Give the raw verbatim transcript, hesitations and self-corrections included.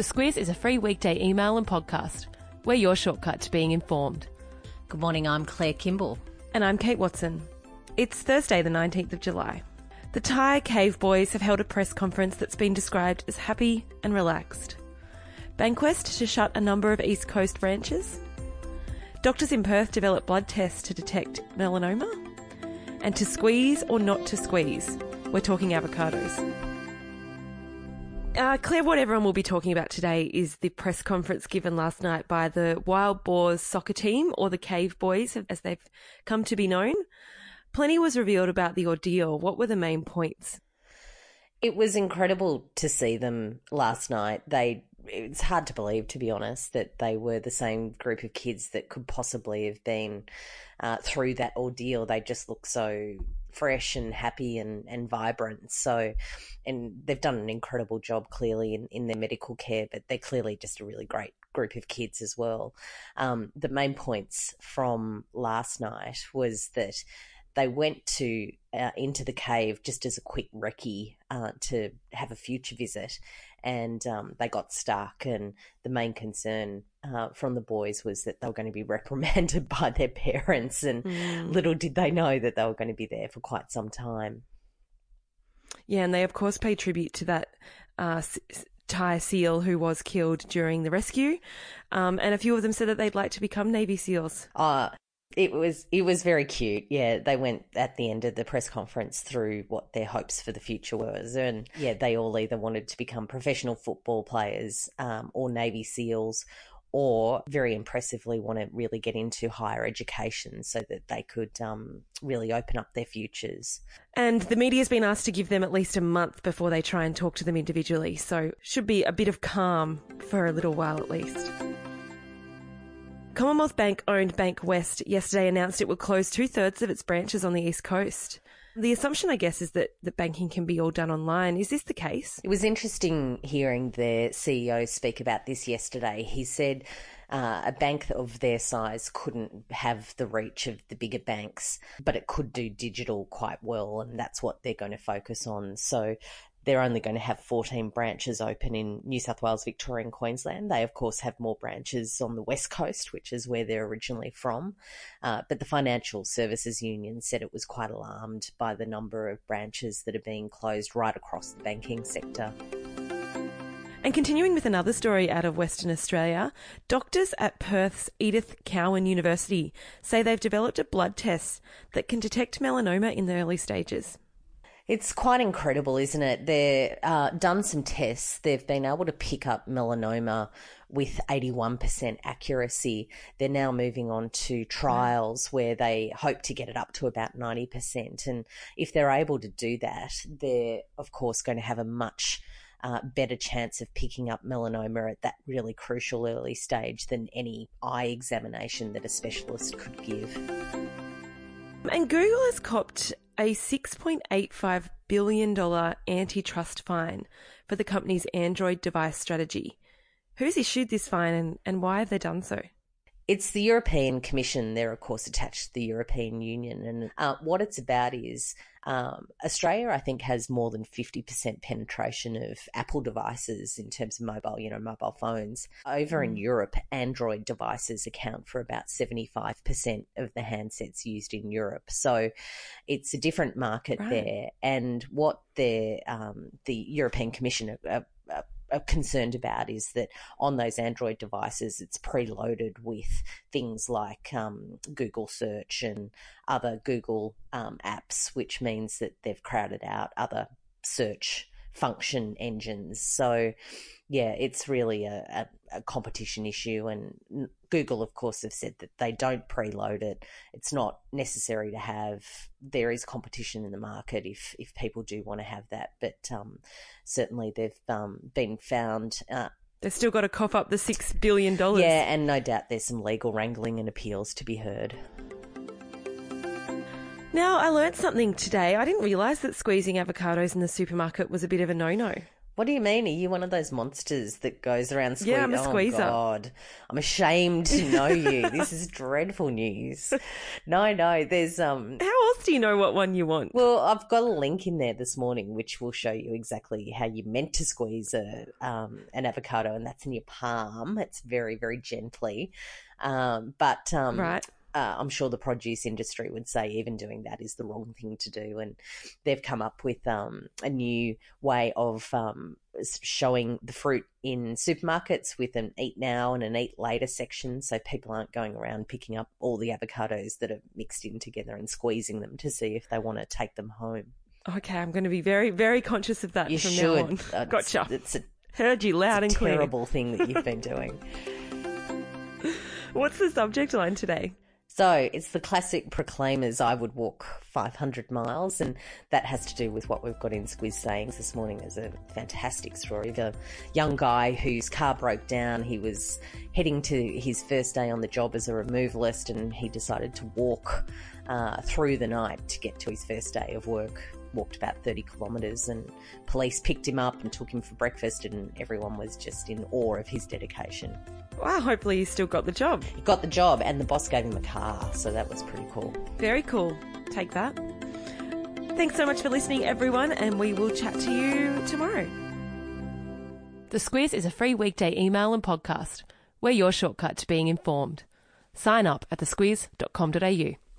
The Squiz is a free weekday email and podcast. We're your shortcut to being informed. Good morning, I'm Claire Kimball. And I'm Kate Watson. It's Thursday, the nineteenth of July. The Thai cave boys have held a press conference that's been described as happy and relaxed. Bankwest to shut a number of East Coast branches. Doctors in Perth develop blood tests to detect melanoma. And to squeeze or not to squeeze. We're talking avocados. Uh, Claire, what everyone will be talking about today is the press conference given last night by the Wild Boars soccer team, or the Cave Boys, as they've come to be known. Plenty was revealed about the ordeal. What were the main points? It was incredible to see them last night. They It's hard to believe, to be honest, that they were the same group of kids that could possibly have been uh, through that ordeal. They just look so fresh and happy and, and vibrant. So, and they've done an incredible job clearly in, in their medical care, but they're clearly just a really great group of kids as well. Um, the main points from last night was that they went to uh, into the cave just as a quick recce uh, to have a future visit, and um, they got stuck. And the main concern uh, from the boys was that they were going to be reprimanded by their parents, and mm. little did they know that they were going to be there for quite some time. Yeah, and they, of course, pay tribute to that uh, Thai seal who was killed during the rescue, um, and a few of them said that they'd like to become Navy SEALs. Uh It was it was very cute. Yeah, they went at the end of the press conference through what their hopes for the future was, and yeah, they all either wanted to become professional football players um, or Navy SEALs, or very impressively want to really get into higher education so that they could um, really open up their futures. And the media's been asked to give them at least a month before they try and talk to them individually, so should be a bit of calm for a little while at least. Commonwealth Bank-owned Bankwest yesterday announced it would close two-thirds of its branches on the East Coast. The assumption, I guess, is that, that banking can be all done online. Is this the case? It was interesting hearing the C E O speak about this yesterday. He said uh, a bank of their size couldn't have the reach of the bigger banks, but it could do digital quite well, and that's what they're going to focus on. So they're only going to have fourteen branches open in New South Wales, Victoria and Queensland. They, of course, have more branches on the West Coast, which is where they're originally from. Uh, but the Financial Services Union said it was quite alarmed by the number of branches that are being closed right across the banking sector. And continuing with another story out of Western Australia, doctors at Perth's Edith Cowan University say they've developed a blood test that can detect melanoma in the early stages. It's quite incredible, isn't it? They've uh, done some tests. They've been able to pick up melanoma with eighty-one percent accuracy. They're now moving on to trials where they hope to get it up to about ninety percent. And if they're able to do that, they're, of course, going to have a much uh, better chance of picking up melanoma at that really crucial early stage than any eye examination that a specialist could give. And Google has copped a six point eight five billion dollars antitrust fine for the company's Android device strategy. Who's issued this fine and, and why have they done so? It's the European Commission. They're, of course, attached to the European Union. And uh, what it's about is um, Australia, I think, has more than fifty percent penetration of Apple devices in terms of mobile, you know, mobile phones. Over in Europe, Android devices account for about seventy-five percent of the handsets used in Europe. So it's a different market right. there. And what the, um, the European Commission are, are, are concerned about is that on those Android devices, it's preloaded with things like um, Google search and other Google um, apps, which means that they've crowded out other search function engines. So, yeah, it's really a, a, a competition issue. And Google, of course, have said that they don't preload it. It's not necessary to have. There is competition in the market if, if people do want to have that. But um, certainly they've um, been found. Uh, They've still got to cough up the six billion dollars. Yeah, and no doubt there's some legal wrangling and appeals to be heard. Now, I learned something today. I didn't realise that squeezing avocados in the supermarket was a bit of a no-no. What do you mean? Are you one of those monsters that goes around squeezing? Yeah, I'm a squeezer. Oh, God. I'm ashamed to know you. This is dreadful news. No, no, there's... um. How else do you know what one you want? Well, I've got a link in there this morning which will show you exactly how you're meant to squeeze a, um, an avocado, and that's in your palm. It's very, very gently. Um, but... Um, right. Uh, I'm sure the produce industry would say even doing that is the wrong thing to do, and they've come up with um, a new way of um, showing the fruit in supermarkets with an eat now and an eat later section, so people aren't going around picking up all the avocados that are mixed in together and squeezing them to see if they want to take them home. Okay, I'm going to be very, very conscious of that you from should. now on. Uh, gotcha. It's, it's a, Heard you loud it's and clear. Terrible thing that you've been doing. What's the subject line today? So it's the classic Proclaimers, I would walk five hundred miles, and that has to do with what we've got in Squiz Sayings this morning. There's a fantastic story of a young guy whose car broke down. He was heading to his first day on the job as a removalist, and he decided to walk uh, through the night to get to his first day of work. Walked about thirty kilometres, and police picked him up and took him for breakfast, and everyone was just in awe of his dedication. Wow, hopefully he still got the job. He got the job, and the boss gave him a car, so that was pretty cool. Very cool. Take that. Thanks so much for listening, everyone, and we will chat to you tomorrow. The Squiz is a free weekday email and podcast. We're your shortcut to being informed. Sign up at the squiz dot com dot a u.